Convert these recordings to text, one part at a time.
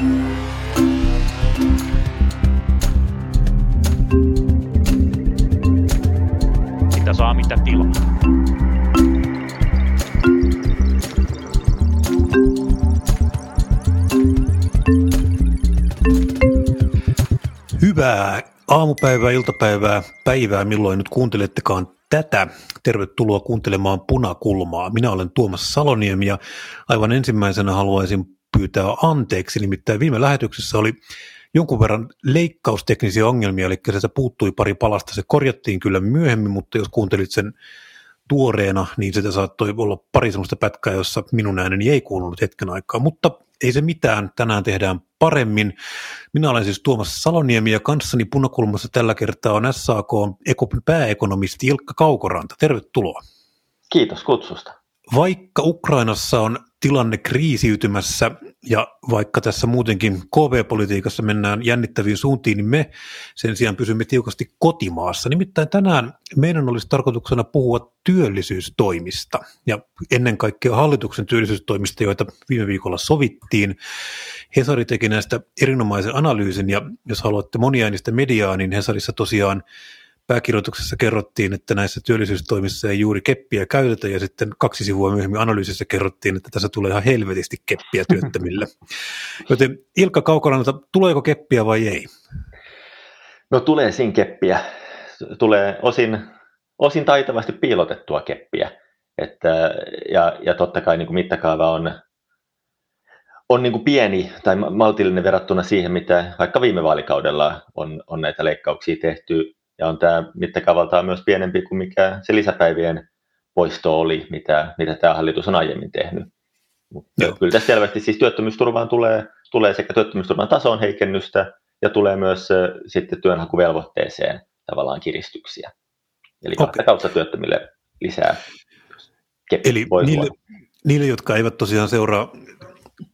Mitä saa, mitä tilaa. Hyvää aamupäivää, iltapäivää, päivää, milloin nyt kuuntelettekaan tätä. Tervetuloa kuuntelemaan Punakulmaa. Minä olen Tuomas Saloniemi ja aivan ensimmäisenä haluaisin pyytää anteeksi. Nimittäin viime lähetyksessä oli jonkun verran leikkausteknisiä ongelmia, eli sieltä puuttui pari palasta. Se korjattiin kyllä myöhemmin, mutta jos kuuntelit sen tuoreena, niin sitä saattoi olla pari sellaista pätkää, jossa minun ääneni ei kuulunut hetken aikaa, mutta ei se mitään, tänään tehdään paremmin. Minä olen siis Tuomas Saloniemi ja kanssani Punakulmassa tällä kertaa on SAK:n pääekonomisti Ilkka Kaukoranta. Tervetuloa. Kiitos kutsusta. Vaikka Ukrainassa on tilanne kriisiytymässä ja vaikka tässä muutenkin KV-politiikassa mennään jännittäviin suuntiin, niin me sen sijaan pysymme tiukasti kotimaassa. Nimittäin tänään meidän olisi tarkoituksena puhua työllisyystoimista ja ennen kaikkea hallituksen työllisyystoimista, joita viime viikolla sovittiin. Hesari teki näistä erinomaisen analyysin ja jos haluatte moniäänistä mediaa, niin Hesarissa tosiaan pääkirjoituksessa kerrottiin, että näissä työllisyystoimissa ei juuri keppiä käytetä ja sitten 2 sivua myöhemmin analyysissä kerrottiin, että tässä tulee ihan helvetisti keppiä työttömille. Joten Ilkka Kaukoranta, tuleeko keppiä vai ei? No tulee siinä keppiä. Tulee osin taitavasti piilotettua keppiä. Että, ja totta kai niin kuin mittakaava on niin kuin pieni tai maltillinen verrattuna siihen, mitä vaikka viime vaalikaudella on näitä leikkauksia tehty. Ja on tämä mittakaavaltaan myös pienempi kuin mikä se lisäpäivien poisto oli, mitä tämä hallitus on aiemmin tehnyt. Mutta kyllä tässä selvästi siis työttömyysturvaan tulee sekä työttömyysturvan tasoon heikennystä ja tulee myös sitten työnhakuvelvoitteeseen tavallaan kiristyksiä. Eli kautta työttömille lisää. Eli niille, jotka eivät tosiaan seuraa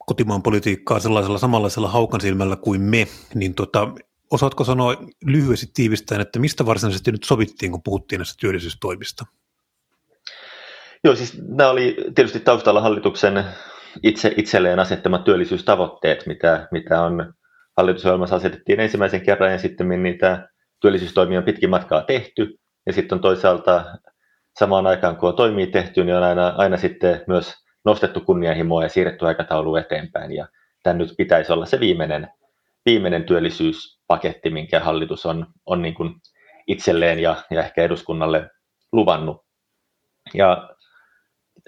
kotimaan politiikkaa sellaisella samanlaisella haukansilmällä kuin me, niin osaatko sanoa lyhyesti tiivistäen, että mistä varsinaisesti nyt sovittiin, kun puhuttiin näistä työllisyystoimista? Joo, siis nämä oli tietysti taustalla hallituksen itselleen asettamat työllisyystavoitteet, mitä on hallitusohjelmassa asetettiin ensimmäisen kerran ja sitten niitä työllisyystoimia on pitkin matkaa tehty. Ja sitten on toisaalta samaan aikaan, kun on toimia tehty, niin on aina sitten myös nostettu kunnianhimoa ja siirretty aikataulu eteenpäin. Ja tämän nyt pitäisi olla se viimeinen työllisyyspaketti, minkä hallitus on niin kuin itselleen ja ehkä eduskunnalle luvannut. Ja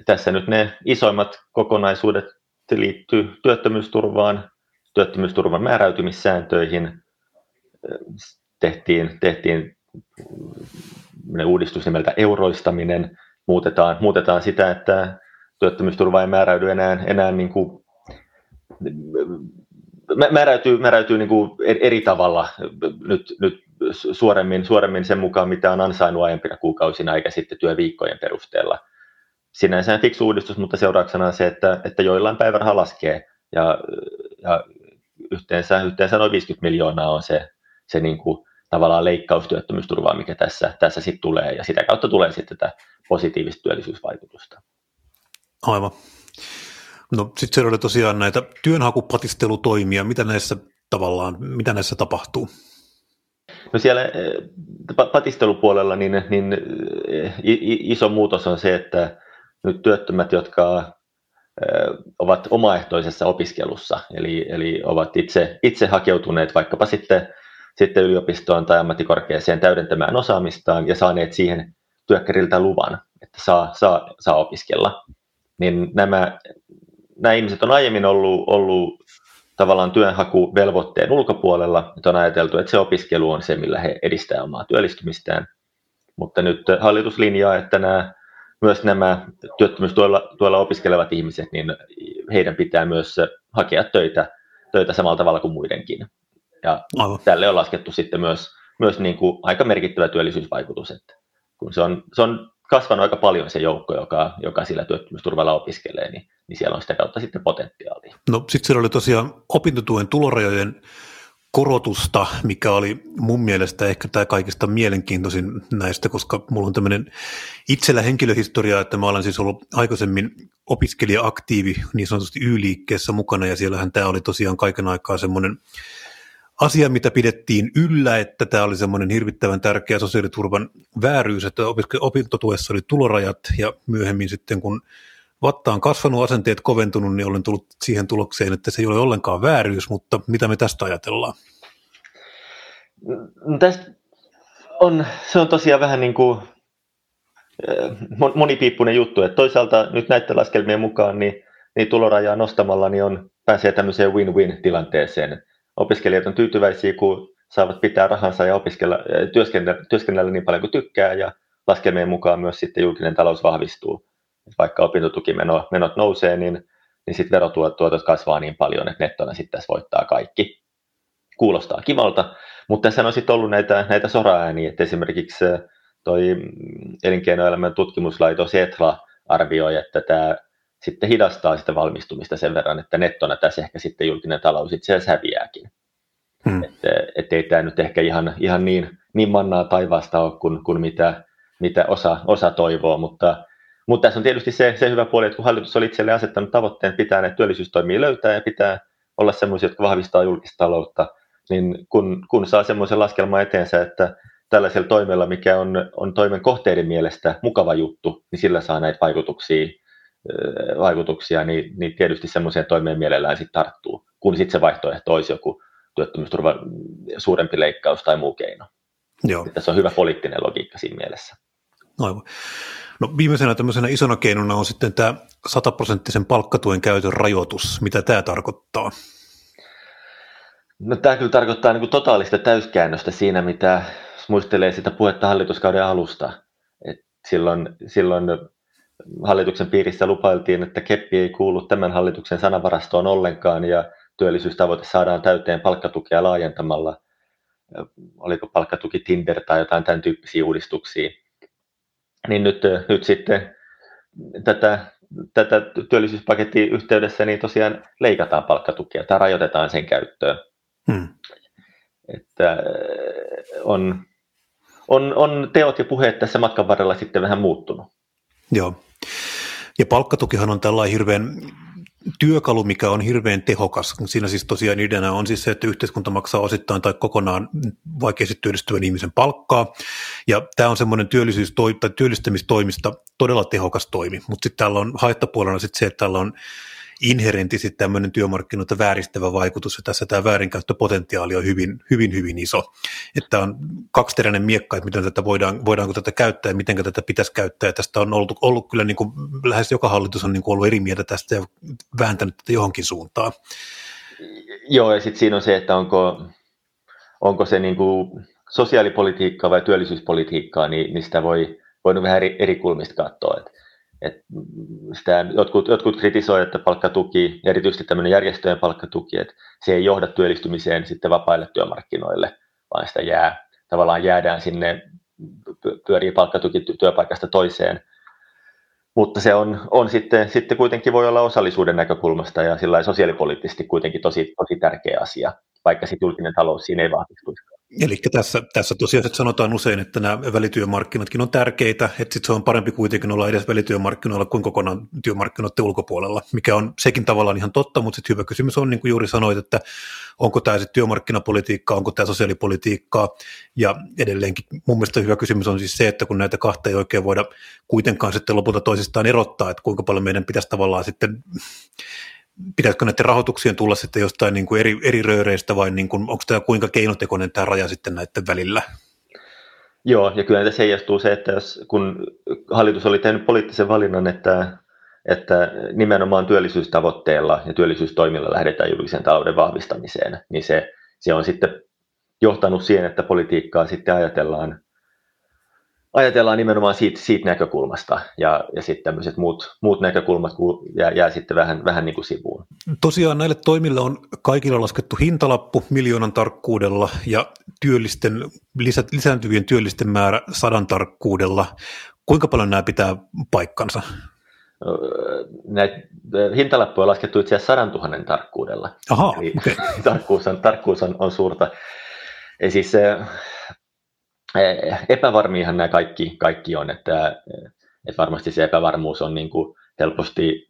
tässä nyt ne isoimmat kokonaisuudet liittyy työttömyysturvaan, työttömyysturvan määräytymissääntöihin. Tehtiin uudistus nimeltä euroistaminen. Muutetaan sitä, että työttömyysturva ei määräydy enää niin kuin määräytyy niin kuin eri tavalla nyt suoremmin sen mukaan, mitä on ansainnut aiempina kuukausina, eikä sitten työviikkojen perusteella. Sinänsä fiksu uudistus, mutta seurauksena on se, että joillain päiväraha laskee, ja yhteensä noin 50 miljoonaa on se niin kuin tavallaan leikkaus työttömyysturvaa, mikä tässä sitten tulee, ja sitä kautta tulee sitten tätä positiivista työllisyysvaikutusta. Aivan. No sitten siellä oli tosiaan näitä työnhakupatistelutoimia. Mitä näissä tapahtuu? No siellä patistelupuolella niin iso muutos on se, että nyt työttömät, jotka ovat omaehtoisessa opiskelussa, eli ovat itse hakeutuneet vaikkapa sitten yliopistoon tai ammattikorkeaseen täydentämään osaamistaan ja saaneet siihen työkkäriltä luvan, että saa opiskella, niin nämä ihmiset on aiemmin ollut tavallaan työnhakuvelvoitteen ulkopuolella, nyt on ajateltu, että se opiskelu on se, millä he edistää omaa työllistymistään. Mutta nyt hallitus linjaa, että nämä työttömyystuella opiskelevat ihmiset, niin heidän pitää myös hakea töitä samalla tavalla kuin muidenkin. Ja tälle on laskettu sitten myös niin kuin aika merkittävä työllisyysvaikutus, että kun se on kasvanut aika paljon se joukko, joka sillä työttömyysturvalla opiskelee, niin siellä on sitä kautta sitten potentiaalia. No sitten siellä oli tosiaan opintotuen tulorajojen korotusta, mikä oli mun mielestä ehkä tämä kaikista mielenkiintoisin näistä, koska mulla on tämmöinen itsellä henkilöhistoria, että mä olen siis ollut aikaisemmin opiskelija-aktiivi niin sanotusti Y-liikkeessä mukana, ja siellähän tämä oli tosiaan kaiken aikaa semmoinen asia, mitä pidettiin yllä, että tämä oli semmoinen hirvittävän tärkeä sosiaaliturvan vääryys, että opintotuessa oli tulorajat, ja myöhemmin sitten kun vatta on kasvanut, asenteet koventunut, niin olen tullut siihen tulokseen, että se ei ole ollenkaan vääryys, mutta mitä me tästä ajatellaan? No, tästä on, se on tosiaan vähän niin kuin monipiippuinen juttu, että toisaalta nyt näiden laskelmien mukaan niin tulorajaa nostamalla niin pääsee tämmöiseen win-win-tilanteeseen. Opiskelijat on tyytyväisiä, kun saavat pitää rahansa ja työskennellä niin paljon kuin tykkää, ja laskelmien mukaan myös sitten julkinen talous vahvistuu. Vaikka opintotukimenot nousee, niin sitten verotuotot kasvaa niin paljon, että nettona sitten tässä voittaa kaikki. Kuulostaa kivalta, mutta tässä on sitten ollut näitä soraääniä, että esimerkiksi toi elinkeinoelämän tutkimuslaitos ETLA arvioi, että tämä sitten hidastaa sitä valmistumista sen verran, että nettona tässä ehkä sitten julkinen talous itse asiassa häviääkin. Että ei tämä nyt ehkä ihan niin mannaa taivaasta ole kuin mitä osa toivoo, mutta tässä on tietysti se hyvä puoli, että kun hallitus oli itselleen asettanut tavoitteen, pitää näitä työllisyystoimia löytää ja pitää olla sellaisia, jotka vahvistaa julkista taloutta, niin kun saa semmoisen laskelman eteensä, että tällaisella toimella, mikä on toimen kohteiden mielestä mukava juttu, niin sillä saa näitä vaikutuksia niin tietysti semmoiseen toimeen mielellään sitten tarttuu, kun sitten se vaihtoehto olisi joku työttömyysturvan suurempi leikkaus tai muu keino. Joo. Tässä on hyvä poliittinen logiikka siinä mielessä. Aivan. No viimeisenä tämmöisenä isona keinona on sitten tämä 100-prosenttisen palkkatuen käytön rajoitus. Mitä tämä tarkoittaa? No tämä kyllä tarkoittaa niin kuin totaalista täyskäännöstä siinä, mitä muistelee sitä puhetta hallituskauden alusta. Et silloin hallituksen piirissä lupailtiin, että keppi ei kuulu tämän hallituksen sanavarastoon ollenkaan ja työllisyystavoite saadaan täyteen palkkatukea laajentamalla. Oliko palkkatuki Tinder tai jotain tämän tyyppisiä uudistuksia. Niin nyt sitten tätä työllisyyspaketin yhteydessä niin tosiaan leikataan palkkatukea tai rajoitetaan sen käyttöön. Että on teot ja puheet tässä matkan varrella sitten vähän muuttunut. Joo, ja palkkatukihan on tällainen hirveän työkalu, mikä on hirveän tehokas. Siinä siis tosiaan ideana on siis se, että yhteiskunta maksaa osittain tai kokonaan vaikeasti työllistyvän ihmisen palkkaa, ja tämä on semmoinen työllistämistoimista todella tehokas toimi, mutta sitten täällä on haittapuolena sitten se, että täällä on inherentisti tämmöinen työmarkkinoita vääristävä vaikutus, ja tässä tämä väärinkäyttöpotentiaali on hyvin iso. Että on kaksiteräinen miekka, että miten tätä voidaanko tätä käyttää ja miten tätä pitäisi käyttää. Ja tästä on ollut kyllä niin kuin, lähes joka hallitus on niin kuin ollut eri mieltä tästä ja vääntänyt tätä johonkin suuntaan. Joo, ja sitten siinä on se, että onko se niin kuin sosiaalipolitiikkaa vai työllisyyspolitiikkaa, niin sitä voi vähän eri kulmista katsoa. Sitä jotkut kritisoivat, että palkkatuki, erityisesti tämmöinen järjestöjen palkkatuki, että se ei johda työllistymiseen sitten vapaille työmarkkinoille, vaan sitä jäädään sinne, pyörii palkkatuki työpaikasta toiseen. Mutta se on sitten kuitenkin voi olla osallisuuden näkökulmasta ja sillä sosiaalipoliittisesti kuitenkin tosi tärkeä asia, vaikka sitten julkinen talous siinä ei vahvistuisi. Eli tässä tosiaan sanotaan usein, että nämä välityömarkkinatkin on tärkeitä, että sitten se on parempi kuitenkin olla edes välityömarkkinoilla kuin kokonaan työmarkkinoiden ulkopuolella, mikä on sekin tavallaan ihan totta, mutta sitten hyvä kysymys on, niin kuin juuri sanoit, että onko tämä sitten työmarkkinapolitiikkaa, onko tämä sosiaalipolitiikkaa, ja edelleenkin mun mielestä hyvä kysymys on siis se, että kun näitä kahta ei oikein voida kuitenkaan sitten lopulta toisistaan erottaa, että kuinka paljon meidän pitäisi tavallaan sitten pitäisikö näiden rahoituksien tulla sitten jostain niin kuin eri rööreistä vai niin kuin, onko tämä kuinka keinotekoinen tämä raja sitten näiden välillä? Joo, ja kyllä tässä heijastuu se, että kun hallitus oli tehnyt poliittisen valinnan, että nimenomaan työllisyystavoitteella ja työllisyystoimilla lähdetään julkisen talouden vahvistamiseen, niin se on sitten johtanut siihen, että politiikkaa sitten ajatellaan nimenomaan siitä näkökulmasta, ja sitten tämmöiset muut näkökulmat jää sitten vähän niin kuin sivuun. Tosiaan näille toimille on kaikilla laskettu hintalappu 1 miljoonan tarkkuudella ja lisääntyvien työllisten määrä 100 tarkkuudella. Kuinka paljon nämä pitää paikkansa? Näitä hintalappuja on laskettu itse asiassa 100 000 tarkkuudella. Aha, okay. Tarkkuus on suurta. Ja siis epävarmiahan nämä kaikki on, että varmasti se epävarmuus on niin kuin helposti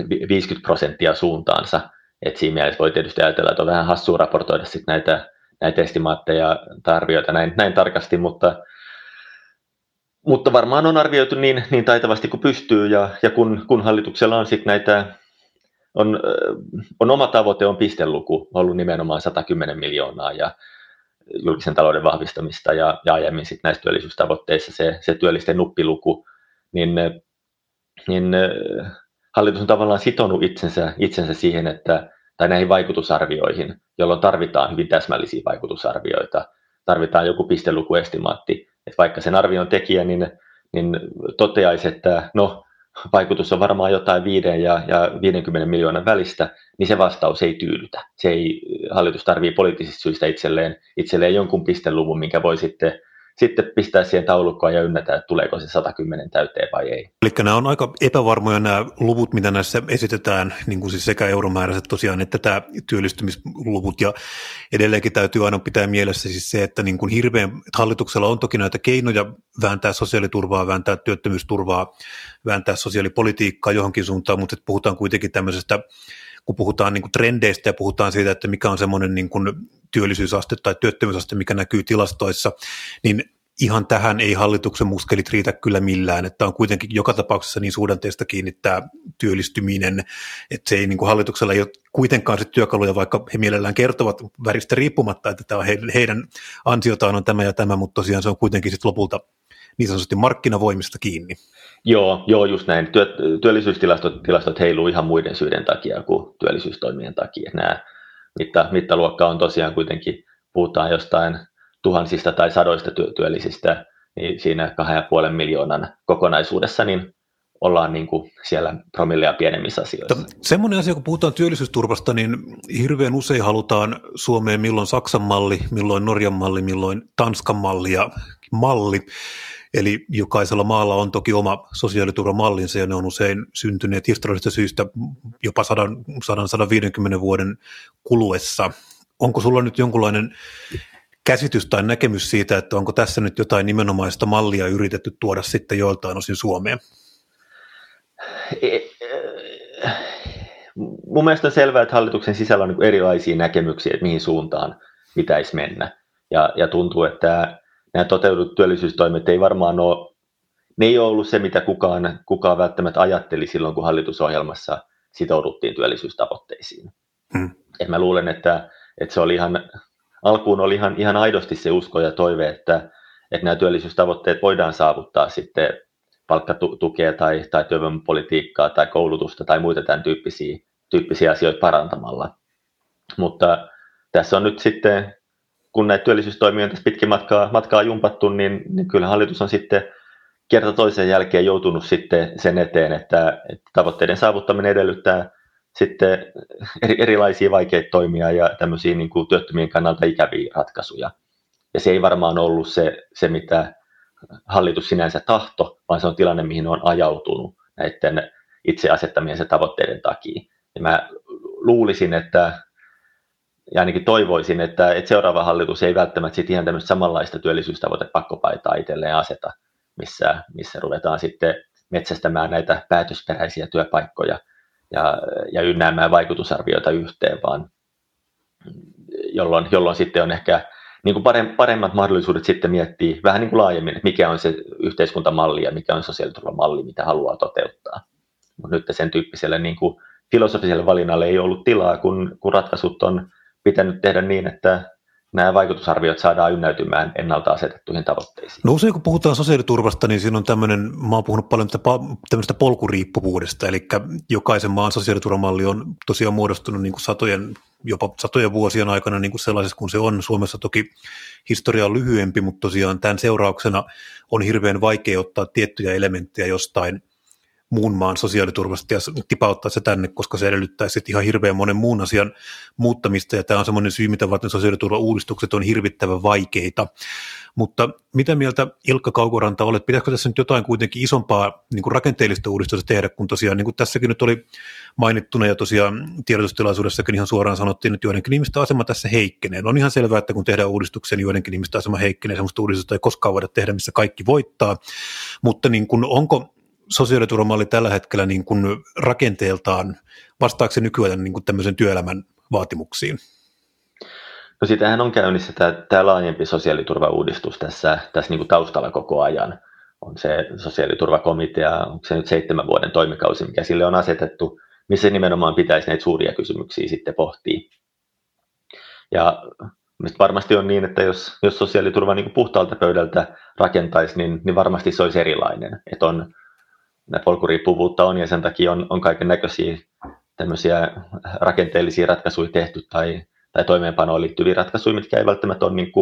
50% suuntaansa. Et siinä mielessä voi tietysti ajatella, että on vähän hassua raportoida sit näitä estimaatteja tai arvioita näin tarkasti, mutta varmaan on arvioitu niin taitavasti kuin pystyy, ja kun hallituksella on sit näitä, on oma tavoite, on pisteluku ollut nimenomaan 110 miljoonaa ja julkisen talouden vahvistamista, ja aiemmin sit näissä työllisyystavoitteissa se työllisten nuppiluku, niin hallitus on tavallaan sitonut itsensä siihen, että, tai näihin vaikutusarvioihin, jolloin tarvitaan hyvin täsmällisiä vaikutusarvioita, tarvitaan joku pistelukuestimaatti, että vaikka sen arvion tekijä niin toteaisi, että no, vaikutus on varmaan jotain 5 ja 50 miljoonan välistä, niin se vastaus ei tyydytä. Hallitus tarvitsee poliittisista syistä itselleen jonkun pisteluvun, minkä voi sitten pistää siihen taulukkoon ja ynnätä, että tuleeko se 110 täyteen vai ei. Eli nämä on aika epävarmoja nämä luvut, mitä näissä esitetään, niin kuin siis sekä euromääräiset tosiaan, että tämä työllistymisluvut, ja edelleenkin täytyy aina pitää mielessä siis se, että niin kuin että hallituksella on toki näitä keinoja vääntää sosiaaliturvaa, vääntää työttömyysturvaa, vääntää sosiaalipolitiikkaa johonkin suuntaan, mutta puhutaan kuitenkin tämmöisestä, kun puhutaan niin kuin trendeistä ja puhutaan siitä, että mikä on semmoinen niin kuin työllisyysaste tai työttömyysaste, mikä näkyy tilastoissa, niin ihan tähän ei hallituksen muskelit riitä kyllä millään, että on kuitenkin joka tapauksessa niin suhdanteesta kiinnittää työllistyminen, että se ei niin kuin hallituksella ei ole kuitenkaan sit työkaluja, vaikka he mielellään kertovat väristä riippumatta, että tämä on heidän ansiotaan on tämä ja tämä, mutta tosiaan se on kuitenkin sit lopulta niin sanotusti markkinavoimista kiinni. Joo, just näin. Työllisyystilastot heiluu ihan muiden syiden takia kuin työllisyystoimien takia. Nämä mittaluokka on tosiaan kuitenkin, puhutaan jostain tuhansista tai sadoista työllisistä, niin siinä 2,5 miljoonan kokonaisuudessa niin ollaan niin kuin siellä promillea pienemmissä asioissa. Semmoinen asia, kun puhutaan työllisyysturvasta, niin hirveän usein halutaan Suomeen milloin Saksan malli, milloin Norjan malli, milloin Tanskan malli ja malli. Eli jokaisella maalla on toki oma sosiaaliturvamallinsa, ja ne on usein syntyneet historiallisista syistä jopa 100-150 vuoden kuluessa. Onko sulla nyt jonkunlainen käsitys tai näkemys siitä, että onko tässä nyt jotain nimenomaista mallia yritetty tuoda sitten joiltain osin Suomeen? Mun mielestä on selvää, että hallituksen sisällä on erilaisia näkemyksiä, että mihin suuntaan pitäisi mennä, ja tuntuu, että nämä toteudut työllisyystoimet ei varmaan ole, ne ei ole ollut se, mitä kukaan välttämättä ajatteli silloin, kun hallitusohjelmassa sitouduttiin työllisyystavoitteisiin. Et mä luulen, että se oli alkuun oli ihan aidosti se usko ja toive, että nämä työllisyystavoitteet voidaan saavuttaa sitten palkkatukea tai työvoimapolitiikkaa tai koulutusta tai muita tämän tyyppisiä asioita parantamalla. Mutta tässä on nyt sitten, kun näitä työllisyystoimia on tässä pitkin matkaa jumpattu, niin kyllä hallitus on sitten kerta toisen jälkeen joutunut sitten sen eteen, että tavoitteiden saavuttaminen edellyttää sitten erilaisia vaikeita toimia ja tämmöisiä niin kuin työttömien kannalta ikäviä ratkaisuja. Ja se ei varmaan ollut se mitä hallitus sinänsä tahto, vaan se on tilanne, mihin on ajautunut näiden itse asettamiensa tavoitteiden takia. Ja mä luulisin, ja ainakin toivoisin, että seuraava hallitus ei välttämättä sit ihan tämmöistä samanlaista työllisyystavoitepakkopaitaa itselleen aseta, missä ruvetaan sitten metsästämään näitä päätösperäisiä työpaikkoja ja ynnäämään vaikutusarvioita yhteen, vaan jolloin sitten on ehkä niin kuin paremmat mahdollisuudet sitten miettiä vähän niin kuin laajemmin, että mikä on se yhteiskuntamalli ja mikä on sosiaaliturvamalli, mitä haluaa toteuttaa. Mutta nyt sen tyyppiselle niin kuin filosofiselle valinnalle ei ollut tilaa, kun ratkaisut on pitänyt tehdä niin, että nämä vaikutusarviot saadaan ynnäytymään ennalta asetettuihin tavoitteisiin. No usein kun puhutaan sosiaaliturvasta, niin siinä on mä oon puhunut paljon tämmöistä polkuriippuvuudesta, eli jokaisen maan sosiaaliturvamalli on tosiaan muodostunut niin kuin jopa satojen vuosien aikana niin kuin sellaisessa kuin se on. Suomessa toki historia on lyhyempi, mutta tosiaan tämän seurauksena on hirveän vaikea ottaa tiettyjä elementtejä jostain muun maan sosiaaliturvasta ja tipauttaa se tänne, koska se edellyttäisi ihan hirveän monen muun asian muuttamista, ja tämä on semmoinen syy, mitä varten sosiaaliturvauudistukset on hirvittävän vaikeita. Mutta mitä mieltä Ilkka Kaukoranta olet, pitäisikö tässä nyt jotain kuitenkin isompaa niin kuin rakenteellista uudistusta tehdä, kun tosiaan niin kuin tässäkin nyt oli mainittuna ja tosiaan tiedotustilaisuudessakin ihan suoraan sanottiin, että joidenkin ihmisten asema tässä heikkenee. On ihan selvää, että kun tehdään uudistuksia, niin joidenkin ihmisten asema heikkenee, semmoista uudistusta ei koskaan voida tehdä, missä kaikki voittaa, mutta niin kuin, onko sosiaaliturvamalli tällä hetkellä niin kuin rakenteeltaan, vastaako se nykyään niin kuin tämmöisen työelämän vaatimuksiin? No siitähän on käynnissä tämä laajempi sosiaaliturvauudistus tässä niin kuin taustalla koko ajan. On se sosiaaliturvakomitea, onko se nyt 7 vuoden toimikausi, mikä sille on asetettu, missä nimenomaan pitäisi näitä suuria kysymyksiä sitten pohtia. Ja varmasti on niin, että jos sosiaaliturva niin kuin puhtaalta pöydältä rakentaisi, niin varmasti se olisi erilainen. Että on polkuriippuvuutta on ja sen takia on kaiken näköisiä tämmöisiä rakenteellisia ratkaisuja tehty tai toimeenpanoon liittyviä ratkaisuja, mitkä ei välttämättä ole niin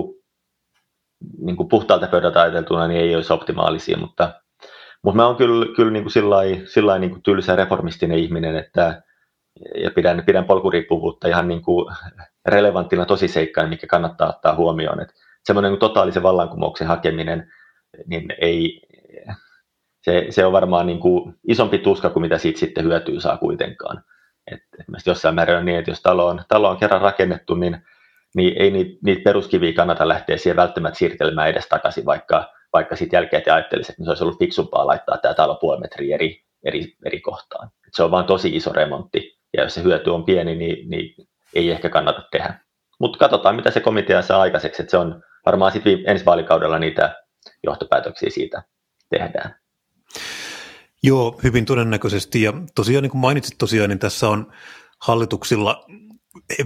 kuin puhtaalta pöydältä ajateltuna, niin ei olisi optimaalisia, mutta mä oon kyllä niin kuin sillain niin kuin tylsä reformistinen ihminen, että ja pidän polkuriippuvuutta ihan niin kuin relevanttina tosiseikkaan, mikä kannattaa ottaa huomioon, että semmoinen niin kuin totaalisen vallankumouksen hakeminen, niin ei se on varmaan niin kuin isompi tuska kuin mitä siitä sitten hyötyä saa kuitenkaan. Et jossain määrin on niin, että jos talo on kerran rakennettu, niin ei niitä peruskiviä kannata lähteä siihen välttämättä siirtelemään edes takaisin, vaikka siitä jälkeen te ajattelisivat, että se olisi ollut fiksumpaa laittaa tämä talo 0,5 metriä eri kohtaan. Et se on vaan tosi iso remontti, ja jos se hyöty on pieni, niin ei ehkä kannata tehdä. Mutta katsotaan, mitä se komitea saa aikaiseksi. Et se on varmaan sitten ensi vaalikaudella niitä johtopäätöksiä siitä tehdään. Joo, hyvin todennäköisesti, ja tosiaan niin kuin mainitsit tosiaan, niin tässä on hallituksilla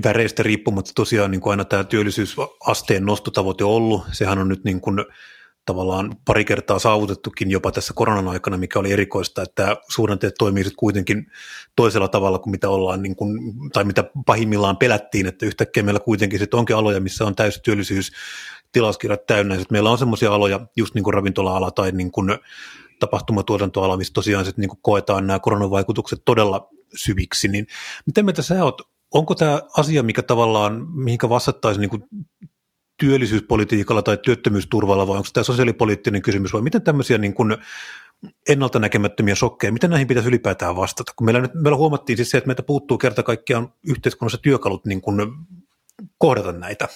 väreistä riippumatta tosiaan niin kuin aina tämä työllisyysasteen nostotavoite ollut, sehän on nyt niin kuin tavallaan pari kertaa saavutettukin jopa tässä koronan aikana, mikä oli erikoista, että suhdanteet toimii sitten kuitenkin toisella tavalla kuin mitä ollaan, niin kuin, tai mitä pahimmillaan pelättiin, että yhtäkkiä meillä kuitenkin sitten onkin aloja, missä on täystyöllisyys, tilauskirjat täynnä, sitten meillä on semmoisia aloja, just niin kuin ravintola-ala tai niin kuin tapahtumatuotantoala, missä tosiaan sitten niin koetaan nämä koronavaikutukset todella syviksi, niin miten mieltä sä oot, onko tämä asia, mikä tavallaan, mihinkä vastattaisiin niin työllisyyspolitiikalla tai työttömyysturvalla, vai onko tämä sosiaalipoliittinen kysymys, vai miten tämmöisiä niin kuin ennalta näkemättömiä shokkeja, miten näihin pitäisi ylipäätään vastata, kun meillä huomattiin siis se, että meiltä puuttuu kerta kaikkiaan yhteiskunnassa työkalut niin kuin kohdata näitä.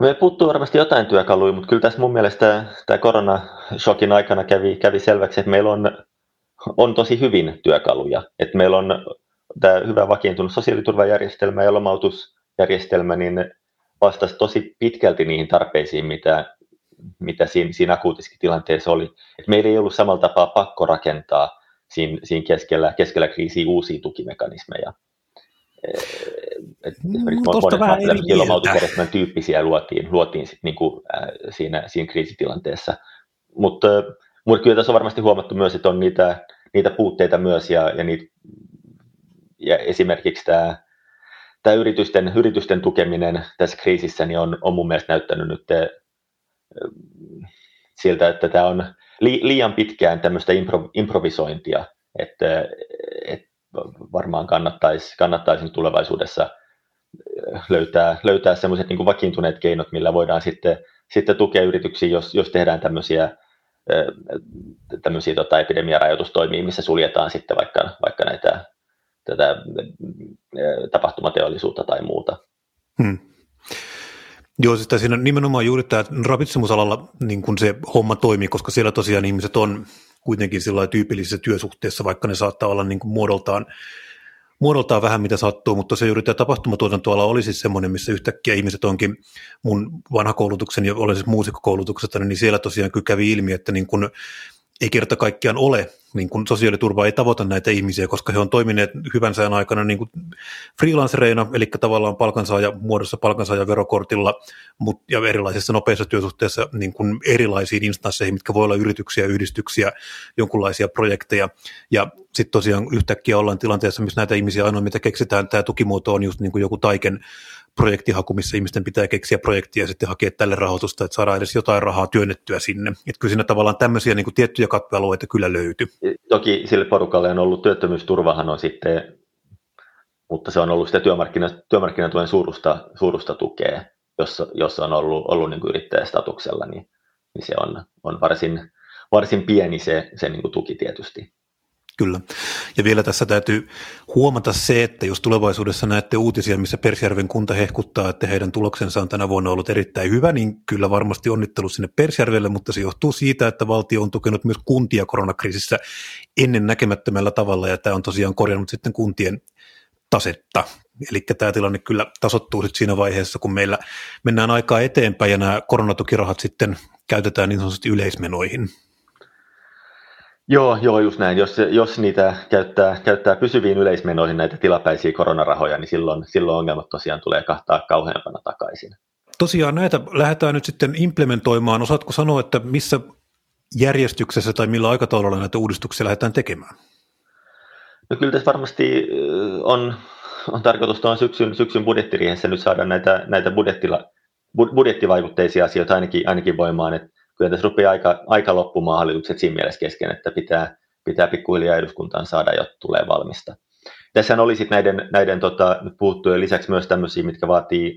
Me puuttuu varmasti jotain työkaluja, mutta kyllä tässä mun mielestä tämä koronashokin aikana kävi selväksi, että meillä on tosi hyvin työkaluja. Että meillä on tämä hyvä vakiintunut sosiaaliturvajärjestelmä ja lomautusjärjestelmä, niin vastasi tosi pitkälti niihin tarpeisiin, mitä siinä akuutissakin tilanteessa oli. Että meillä ei ollut samalla tapaa pakko rakentaa siinä keskellä kriisiä uusia tukimekanismeja. Tuosta vähän eri mieltä. Lomautusjärjestelmän tyyppisiä luotiin sit niinku siinä kriisitilanteessa. Mutta kyllä tässä on varmasti huomattu myös, että on niitä puutteita myös, ja esimerkiksi tämä yritysten tukeminen tässä kriisissä niin on mun mielestä näyttänyt nyt siltä, että tämä on liian pitkään tämmöistä improvisointia, että varmaan kannattaisi nyt tulevaisuudessa löytää sellaiset niin kuin vakiintuneet keinot, millä voidaan sitten tukea yrityksiä, jos tehdään tämmöisiä epidemiarajoitustoimia, missä suljetaan sitten vaikka tätä tapahtumateollisuutta tai muuta. Joo, siis siinä nimenomaan juuri tämä ravitsemusalalla niin kun se homma toimii, koska siellä tosiaan ihmiset on kuitenkin tyypillisessä työsuhteessa, vaikka ne saattaa olla niin kuin muodoltaan vähän mitä sattuu, mutta se juuri tämä tapahtumatuotantoala oli siis semmoinen, missä yhtäkkiä ihmiset onkin, mun vanha koulutukseni ja olen siis muusikkokoulutuksesta, niin siellä tosiaan kyllä kävi ilmi, että niin kuin ei kerta kaikkiaan ole, niin kuin sosiaaliturva ei tavoita näitä ihmisiä, koska he on toimineet hyvän sään aikana niin kuin freelancereina, eli tavallaan palkansaaja muodossa palkansaajaverokortilla ja erilaisissa nopeissa työsuhteissa niin kuin erilaisiin instansseihin, mitkä voi olla yrityksiä, yhdistyksiä, jonkinlaisia projekteja, ja sitten tosiaan yhtäkkiä ollaan tilanteessa, missä näitä ihmisiä ainoa, mitä keksitään, tämä tukimuoto on just niin kuin joku taiken projektihaku, missä ihmisten pitää keksiä projektia ja sitten hakea tälle rahoitusta, että saadaan edes jotain rahaa työnnettyä sinne. Että kyllä siinä tavallaan tämmöisiä niin kuin tiettyjä katvealueita kyllä löytyy. Toki sille porukalle on ollut työttömyysturvahan on sitten, mutta se on ollut sitä työmarkkinatuen suurusta tukea, jossa on ollut niin kuin yrittäjästatuksella, niin se on varsin pieni se niin kuin tuki tietysti. Kyllä. Ja vielä tässä täytyy huomata se, että jos tulevaisuudessa näette uutisia, missä Persjärven kunta hehkuttaa, että heidän tuloksensa on tänä vuonna ollut erittäin hyvä, niin kyllä varmasti onnittelut sinne Persjärvelle, mutta se johtuu siitä, että valtio on tukenut myös kuntia koronakriisissä ennen näkemättömällä tavalla, ja tämä on tosiaan korjannut sitten kuntien tasetta. Eli tämä tilanne kyllä tasoittuu sitten siinä vaiheessa, kun meillä mennään aikaa eteenpäin, ja nämä koronatukirahat sitten käytetään niin sanotusti yleismenoihin. Joo, just näin. Jos niitä käyttää pysyviin yleismenoihin näitä tilapäisiä koronarahoja, niin silloin ongelmat tosiaan tulee kahtaa kauheampana takaisin. Tosiaan näitä lähdetään nyt sitten implementoimaan. Osaatko sanoa, että missä järjestyksessä tai millä aikataululla näitä uudistuksia lähdetään tekemään? No kyllä tässä varmasti on tarkoitus tuon syksyn budjettiriihessä nyt saada näitä budjettivaikutteisia asioita ainakin voimaan, että kyllä tässä rupeaa aika loppumaan hallitukset siinä mielessä kesken, että pitää pikkuhiljaa eduskuntaan saada, jotta tulee valmista. Tässähän oli sitten näiden puhuttujen lisäksi myös tämmöisiä, mitkä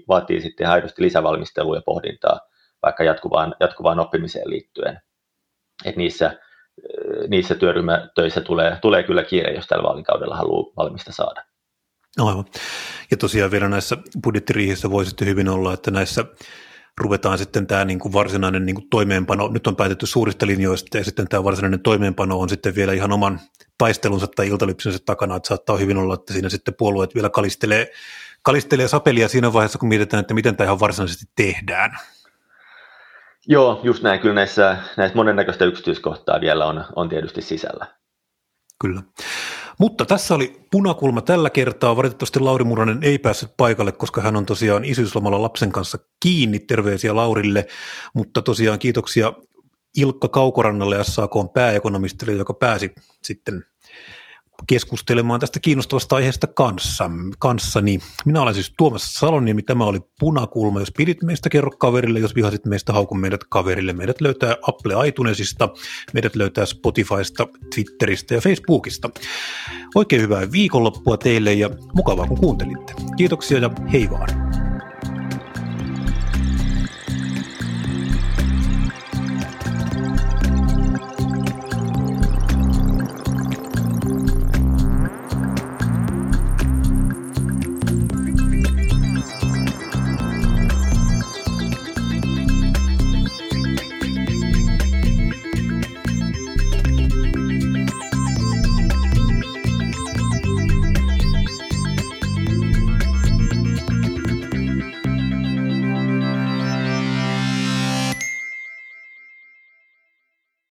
vaatii sitten aidosti lisävalmistelua ja pohdintaa vaikka jatkuvaan oppimiseen liittyen. Et niissä työryhmätöissä tulee kyllä kiire, jos tällä vaalikaudella haluaa valmista saada. Aivan. Ja tosiaan vielä näissä budjettiriihissä voi sitten hyvin olla, että näissä ruvetaan sitten tämä niin kuin varsinainen niin kuin toimeenpano, nyt on päätetty suurista linjoista ja sitten tämä varsinainen toimeenpano on sitten vielä ihan oman taistelunsa tai iltalypsensä takana, että saattaa hyvin olla, että siinä sitten puolueet vielä kalistelee sapelia siinä vaiheessa, kun mietitään, että miten tämä ihan varsinaisesti tehdään. Joo, just näin. Kyllä näissä monennäköistä yksityiskohtaa vielä on tietysti sisällä. Kyllä. Mutta tässä oli Punakulma tällä kertaa. Valitettavasti Lauri Muranen ei päässyt paikalle, koska hän on tosiaan isyyslomalla lapsen kanssa kiinni. Terveisiä Laurille, mutta tosiaan kiitoksia Ilkka Kaukorannalle, SAK:n pääekonomistille, joka pääsi sitten keskustelemaan tästä kiinnostavasta aiheesta kanssani. Minä olen siis Tuomas Saloniemi, tämä oli Punakulma. Jos pidit meistä, kerro kaverille, jos vihasit meistä, hauku meidät kaverille. Meidät löytää Apple iTunesista, meidät löytää Spotifysta, Twitteristä ja Facebookista. Oikein hyvää viikonloppua teille ja mukavaa kun kuuntelitte. Kiitoksia ja hei vaan.